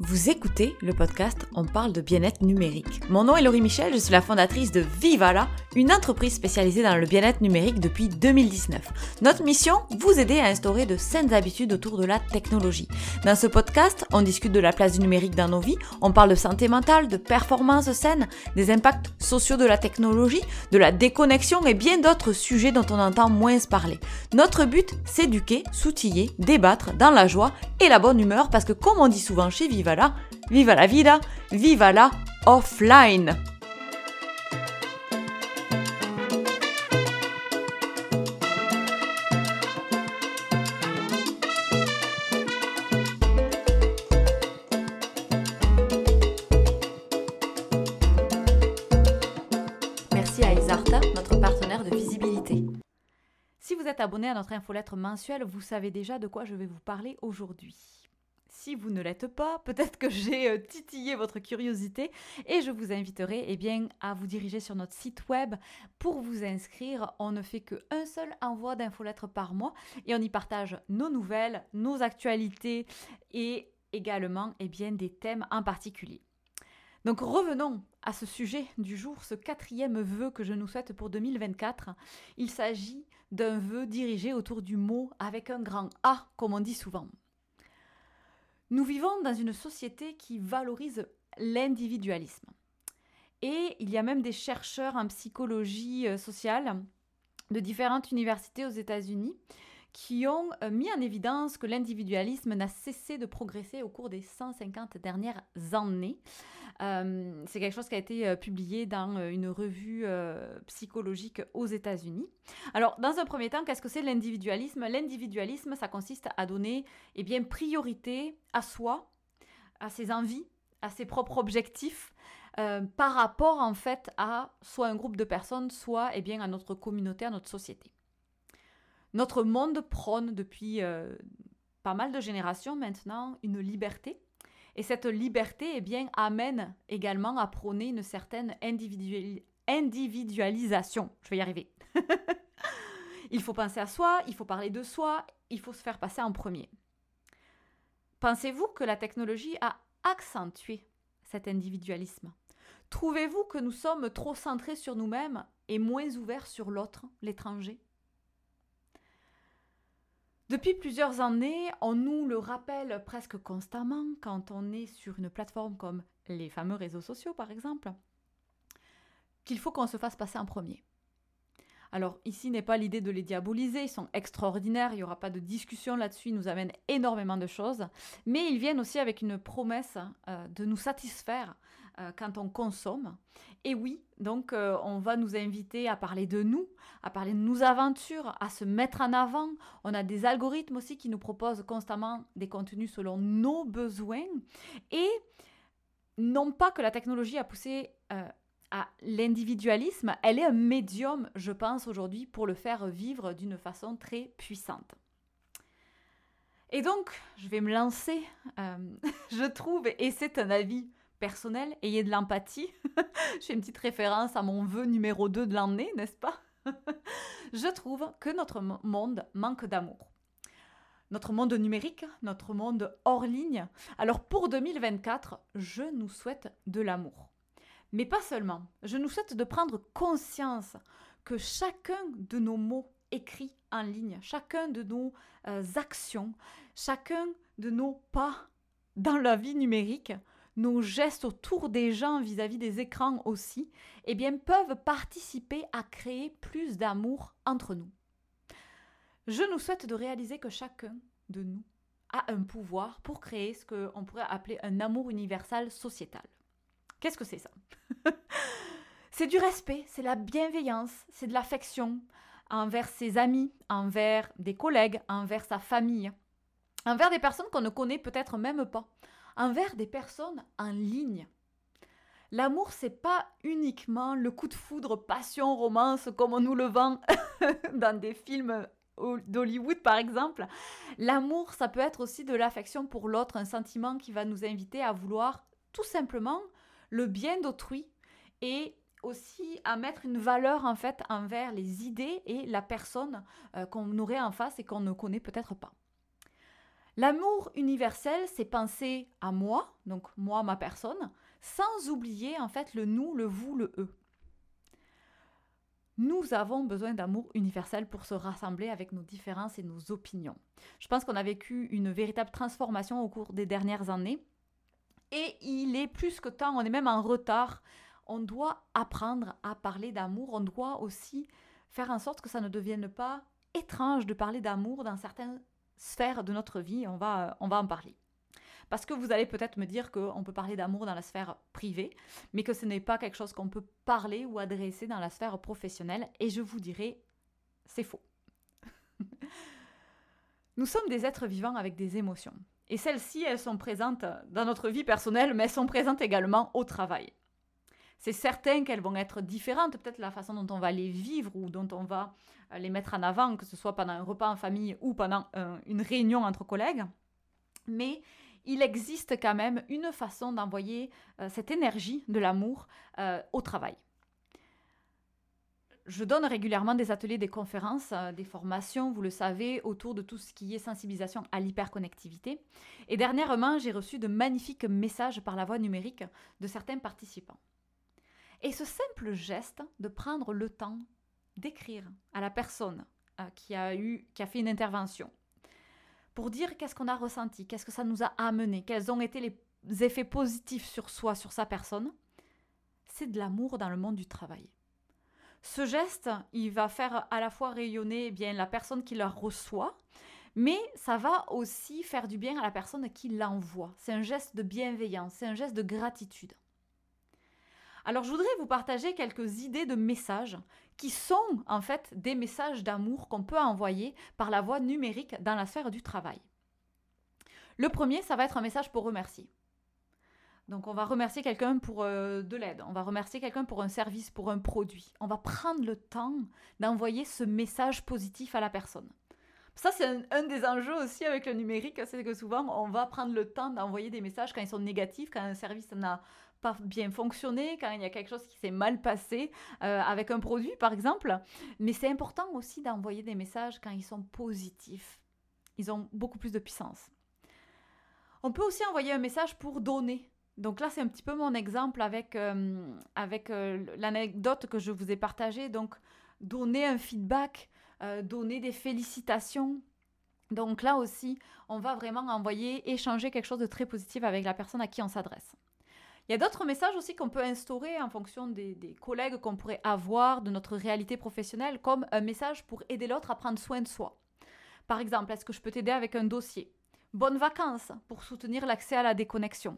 Vous écoutez le podcast « On parle de bien-être numérique ». Mon nom est Laurie Michel, je suis la fondatrice de Vivala, une entreprise spécialisée dans le bien-être numérique depuis 2019. Notre mission, vous aider à instaurer de saines habitudes autour de la technologie. Dans ce podcast, on discute de la place du numérique dans nos vies, on parle de santé mentale, de performance saine, des impacts sociaux de la technologie, de la déconnexion et bien d'autres sujets dont on entend moins parler. Notre but, s'éduquer, s'outiller, débattre dans la joie et la bonne humeur parce que comme on dit souvent chez Vivala, viva la vida, viva la offline. Merci à ISARTA, notre partenaire de visibilité. Si vous êtes abonné à notre infolettre mensuelle, vous savez déjà de quoi je vais vous parler aujourd'hui. Si vous ne l'êtes pas, peut-être que j'ai titillé votre curiosité et je vous inviterai à vous diriger sur notre site web pour vous inscrire. On ne fait qu'un seul envoi d'infolettres par mois et on y partage nos nouvelles, nos actualités et également des thèmes en particulier. Donc revenons à ce sujet du jour, ce quatrième vœu que je nous souhaite pour 2024. Il s'agit d'un vœu dirigé autour du mot avec un grand A, comme on dit souvent. Nous vivons dans une société qui valorise l'individualisme. Et il y a même des chercheurs en psychologie sociale de différentes universités aux États-Unis qui ont mis en évidence que l'individualisme n'a cessé de progresser au cours des 150 dernières années. C'est quelque chose qui a été publié dans une revue psychologique aux États-Unis. Alors, dans un premier temps, qu'est-ce que c'est l'individualisme ? L'individualisme, ça consiste à donner priorité à soi, à ses envies, à ses propres objectifs, par rapport à soit un groupe de personnes, soit à notre communauté, à notre société. Notre monde prône depuis pas mal de générations maintenant une liberté. Et cette liberté, amène également à prôner une certaine individualisation. Je vais y arriver. Il faut penser à soi, il faut parler de soi, il faut se faire passer en premier. Pensez-vous que la technologie a accentué cet individualisme ? Trouvez-vous que nous sommes trop centrés sur nous-mêmes et moins ouverts sur l'autre, l'étranger ? Depuis plusieurs années, on nous le rappelle presque constamment quand on est sur une plateforme comme les fameux réseaux sociaux, par exemple, qu'il faut qu'on se fasse passer en premier. Alors, ici n'est pas l'idée de les diaboliser, ils sont extraordinaires, il n'y aura pas de discussion là-dessus, ils nous amènent énormément de choses, mais ils viennent aussi avec une promesse de nous satisfaire quand on consomme. Et oui, donc on va nous inviter à parler de nous, à parler de nos aventures, à se mettre en avant. On a des algorithmes aussi qui nous proposent constamment des contenus selon nos besoins. Et non pas que la technologie a poussé à l'individualisme, elle est un médium, je pense, aujourd'hui, pour le faire vivre d'une façon très puissante. Et donc, je vais me lancer, je trouve, et c'est un avis personnel, ayez de l'empathie. Je fais une petite référence à mon vœu numéro 2 de l'année, n'est-ce pas ? Je trouve que notre monde manque d'amour. Notre monde numérique, notre monde hors ligne. Alors pour 2024, je nous souhaite de l'amour. Mais pas seulement. Je nous souhaite de prendre conscience que chacun de nos mots écrits en ligne, chacun de nos actions, chacun de nos pas dans la vie numérique, nos gestes autour des gens vis-à-vis des écrans aussi, peuvent participer à créer plus d'amour entre nous. Je nous souhaite de réaliser que chacun de nous a un pouvoir pour créer ce qu'on pourrait appeler un amour universel sociétal. Qu'est-ce que c'est ça ? C'est du respect, c'est la bienveillance, c'est de l'affection envers ses amis, envers des collègues, envers sa famille, envers des personnes qu'on ne connaît peut-être même pas. Envers des personnes en ligne. L'amour, c'est pas uniquement le coup de foudre, passion, romance, comme on nous le vend dans des films d'Hollywood, par exemple. L'amour, ça peut être aussi de l'affection pour l'autre, un sentiment qui va nous inviter à vouloir tout simplement le bien d'autrui et aussi à mettre une valeur, envers les idées et la personne qu'on aurait en face et qu'on ne connaît peut-être pas. L'amour universel, c'est penser à moi, donc moi, ma personne, sans oublier en fait le nous, le vous, le eux. Nous avons besoin d'amour universel pour se rassembler avec nos différences et nos opinions. Je pense qu'on a vécu une véritable transformation au cours des dernières années et il est plus que temps, on est même en retard. On doit apprendre à parler d'amour, on doit aussi faire en sorte que ça ne devienne pas étrange de parler d'amour dans certaines sphères de notre vie, on va en parler. Parce que vous allez peut-être me dire qu'on peut parler d'amour dans la sphère privée, mais que ce n'est pas quelque chose qu'on peut parler ou adresser dans la sphère professionnelle, et je vous dirai, c'est faux. Nous sommes des êtres vivants avec des émotions, et celles-ci, elles sont présentes dans notre vie personnelle, mais elles sont présentes également au travail. C'est certain qu'elles vont être différentes, peut-être la façon dont on va les vivre ou dont on va les mettre en avant, que ce soit pendant un repas en famille ou pendant une réunion entre collègues, mais il existe quand même une façon d'envoyer cette énergie de l'amour au travail. Je donne régulièrement des ateliers, des conférences, des formations, vous le savez, autour de tout ce qui est sensibilisation à l'hyperconnectivité. Et dernièrement, j'ai reçu de magnifiques messages par la voie numérique de certains participants. Et ce simple geste de prendre le temps d'écrire à la personne qui a fait une intervention, pour dire qu'est-ce qu'on a ressenti, qu'est-ce que ça nous a amené, quels ont été les effets positifs sur soi, sur sa personne, c'est de l'amour dans le monde du travail. Ce geste, il va faire à la fois rayonner la personne qui le reçoit, mais ça va aussi faire du bien à la personne qui l'envoie. C'est un geste de bienveillance, c'est un geste de gratitude. Alors je voudrais vous partager quelques idées de messages qui sont en fait des messages d'amour qu'on peut envoyer par la voie numérique dans la sphère du travail. Le premier, ça va être un message pour remercier. Donc on va remercier quelqu'un pour de l'aide, on va remercier quelqu'un pour un service, pour un produit. On va prendre le temps d'envoyer ce message positif à la personne. Ça, c'est un des enjeux aussi avec le numérique, c'est que souvent, on va prendre le temps d'envoyer des messages quand ils sont négatifs, quand un service n'a pas bien fonctionné, quand il y a quelque chose qui s'est mal passé avec un produit, par exemple. Mais c'est important aussi d'envoyer des messages quand ils sont positifs. Ils ont beaucoup plus de puissance. On peut aussi envoyer un message pour donner. Donc là, c'est un petit peu mon exemple avec l'anecdote que je vous ai partagée. Donc, donner un feedback, donner des félicitations. Donc là aussi, on va vraiment envoyer, échanger quelque chose de très positif avec la personne à qui on s'adresse. Il y a d'autres messages aussi qu'on peut instaurer en fonction des collègues qu'on pourrait avoir, de notre réalité professionnelle, comme un message pour aider l'autre à prendre soin de soi. Par exemple, est-ce que je peux t'aider avec un dossier ? Bonnes vacances pour soutenir l'accès à la déconnexion.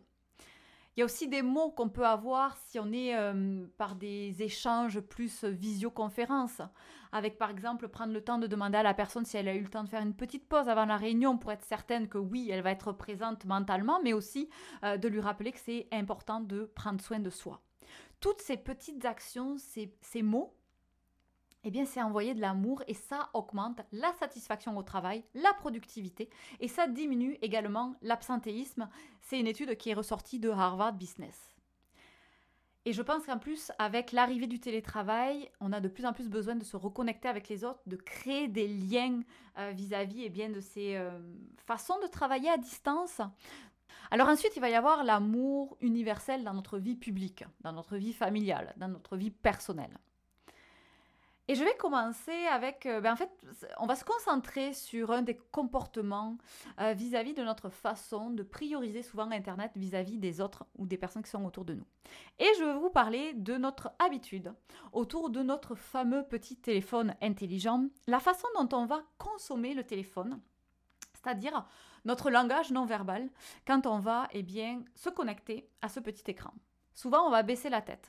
Il y a aussi des mots qu'on peut avoir si on est par des échanges plus visioconférence, avec par exemple prendre le temps de demander à la personne si elle a eu le temps de faire une petite pause avant la réunion pour être certaine que oui, elle va être présente mentalement, mais aussi de lui rappeler que c'est important de prendre soin de soi. Toutes ces petites actions, ces mots, c'est envoyer de l'amour et ça augmente la satisfaction au travail, la productivité et ça diminue également l'absentéisme. C'est une étude qui est ressortie de Harvard Business. Et je pense qu'en plus, avec l'arrivée du télétravail, on a de plus en plus besoin de se reconnecter avec les autres, de créer des liens vis-à-vis de ces façons de travailler à distance. Alors ensuite, il va y avoir l'amour universel dans notre vie publique, dans notre vie familiale, dans notre vie personnelle. Et je vais commencer avec, on va se concentrer sur un des comportements vis-à-vis de notre façon de prioriser souvent Internet vis-à-vis des autres ou des personnes qui sont autour de nous. Et je vais vous parler de notre habitude autour de notre fameux petit téléphone intelligent, la façon dont on va consommer le téléphone, c'est-à-dire notre langage non verbal quand on va se connecter à ce petit écran. Souvent, on va baisser la tête.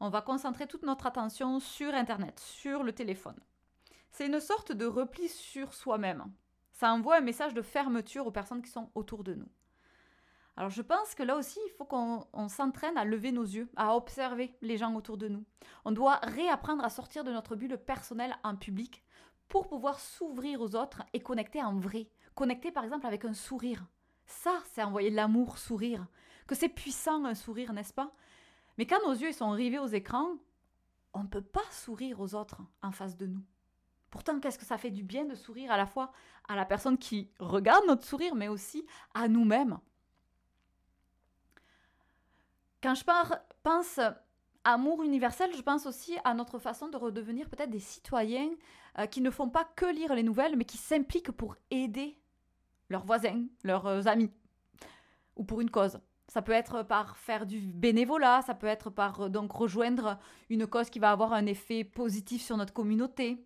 On va concentrer toute notre attention sur Internet, sur le téléphone. C'est une sorte de repli sur soi-même. Ça envoie un message de fermeture aux personnes qui sont autour de nous. Alors je pense que là aussi, il faut qu'on s'entraîne à lever nos yeux, à observer les gens autour de nous. On doit réapprendre à sortir de notre bulle personnelle en public pour pouvoir s'ouvrir aux autres et connecter en vrai. Connecter par exemple avec un sourire. Ça, c'est envoyer de l'amour, sourire. Que c'est puissant un sourire, n'est-ce pas ? Mais quand nos yeux sont rivés aux écrans, on ne peut pas sourire aux autres en face de nous. Pourtant, qu'est-ce que ça fait du bien de sourire à la fois à la personne qui regarde notre sourire, mais aussi à nous-mêmes. Quand je pense amour universel, je pense aussi à notre façon de redevenir peut-être des citoyens qui ne font pas que lire les nouvelles, mais qui s'impliquent pour aider leurs voisins, leurs amis, ou pour une cause. Ça peut être par faire du bénévolat, ça peut être par donc rejoindre une cause qui va avoir un effet positif sur notre communauté.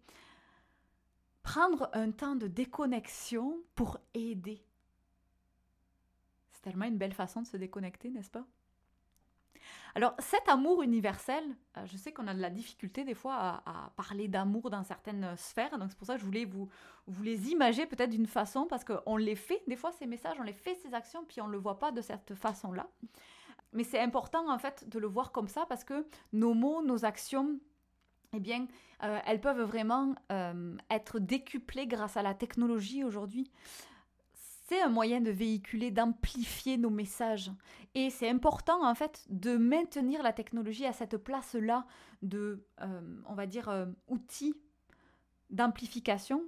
Prendre un temps de déconnexion pour aider. C'est tellement une belle façon de se déconnecter, n'est-ce pas? Alors cet amour universel, je sais qu'on a de la difficulté des fois à parler d'amour dans certaines sphères, donc c'est pour ça que je voulais vous les imager peut-être d'une façon, parce qu'on les fait des fois ces messages, on les fait ces actions, puis on ne le voit pas de cette façon-là. Mais c'est important en fait de le voir comme ça, parce que nos mots, nos actions, eh bien, elles peuvent vraiment être décuplées grâce à la technologie aujourd'hui. C'est un moyen de véhiculer, d'amplifier nos messages. Et c'est important, en fait, de maintenir la technologie à cette place-là de, on va dire, outil d'amplification,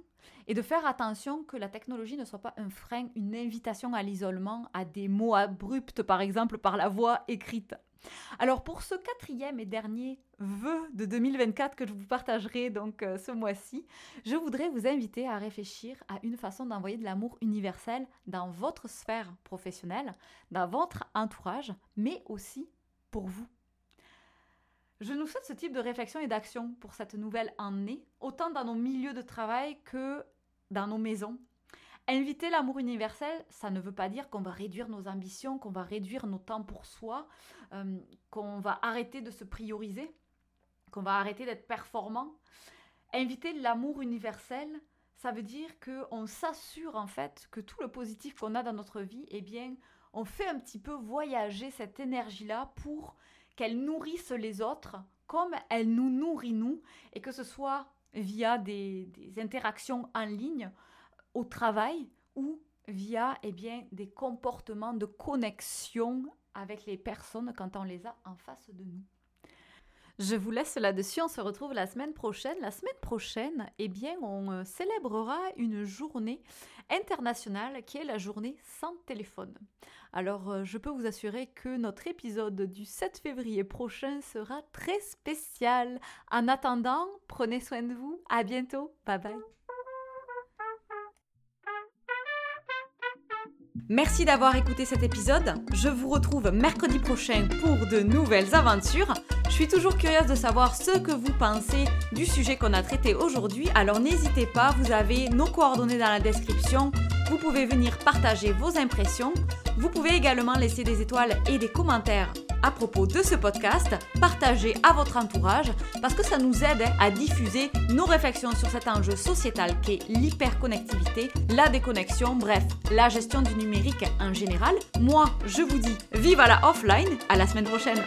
et de faire attention que la technologie ne soit pas un frein, une invitation à l'isolement, à des mots abrupts, par exemple, par la voix écrite. Alors, pour ce 4e et dernier vœu de 2024 que je vous partagerai donc ce mois-ci, je voudrais vous inviter à réfléchir à une façon d'envoyer de l'amour universel dans votre sphère professionnelle, dans votre entourage, mais aussi pour vous. Je nous souhaite ce type de réflexion et d'action pour cette nouvelle année, autant dans nos milieux de travail que dans nos maisons. Inviter l'amour universel, ça ne veut pas dire qu'on va réduire nos ambitions, qu'on va réduire nos temps pour soi, qu'on va arrêter de se prioriser, qu'on va arrêter d'être performant. Inviter l'amour universel, ça veut dire qu'on s'assure en fait que tout le positif qu'on a dans notre vie, eh bien, on fait un petit peu voyager cette énergie-là pour qu'elle nourrisse les autres comme elle nous nourrit nous, et que ce soit via des interactions en ligne, au travail, ou via des comportements de connexion avec les personnes quand on les a en face de nous. Je vous laisse là-dessus, on se retrouve la semaine prochaine. La semaine prochaine, on célébrera une journée internationale qui est la journée sans téléphone. Alors, je peux vous assurer que notre épisode du 7 février prochain sera très spécial. En attendant, prenez soin de vous. À bientôt. Bye bye. Merci d'avoir écouté cet épisode. Je vous retrouve mercredi prochain pour de nouvelles aventures. Je suis toujours curieuse de savoir ce que vous pensez du sujet qu'on a traité aujourd'hui. Alors n'hésitez pas, vous avez nos coordonnées dans la description. Vous pouvez venir partager vos impressions. Vous pouvez également laisser des étoiles et des commentaires à propos de ce podcast. Partagez à votre entourage parce que ça nous aide à diffuser nos réflexions sur cet enjeu sociétal qu'est l'hyperconnectivité, la déconnexion, bref, la gestion du numérique en général. Moi, je vous dis vive à la offline, à la semaine prochaine.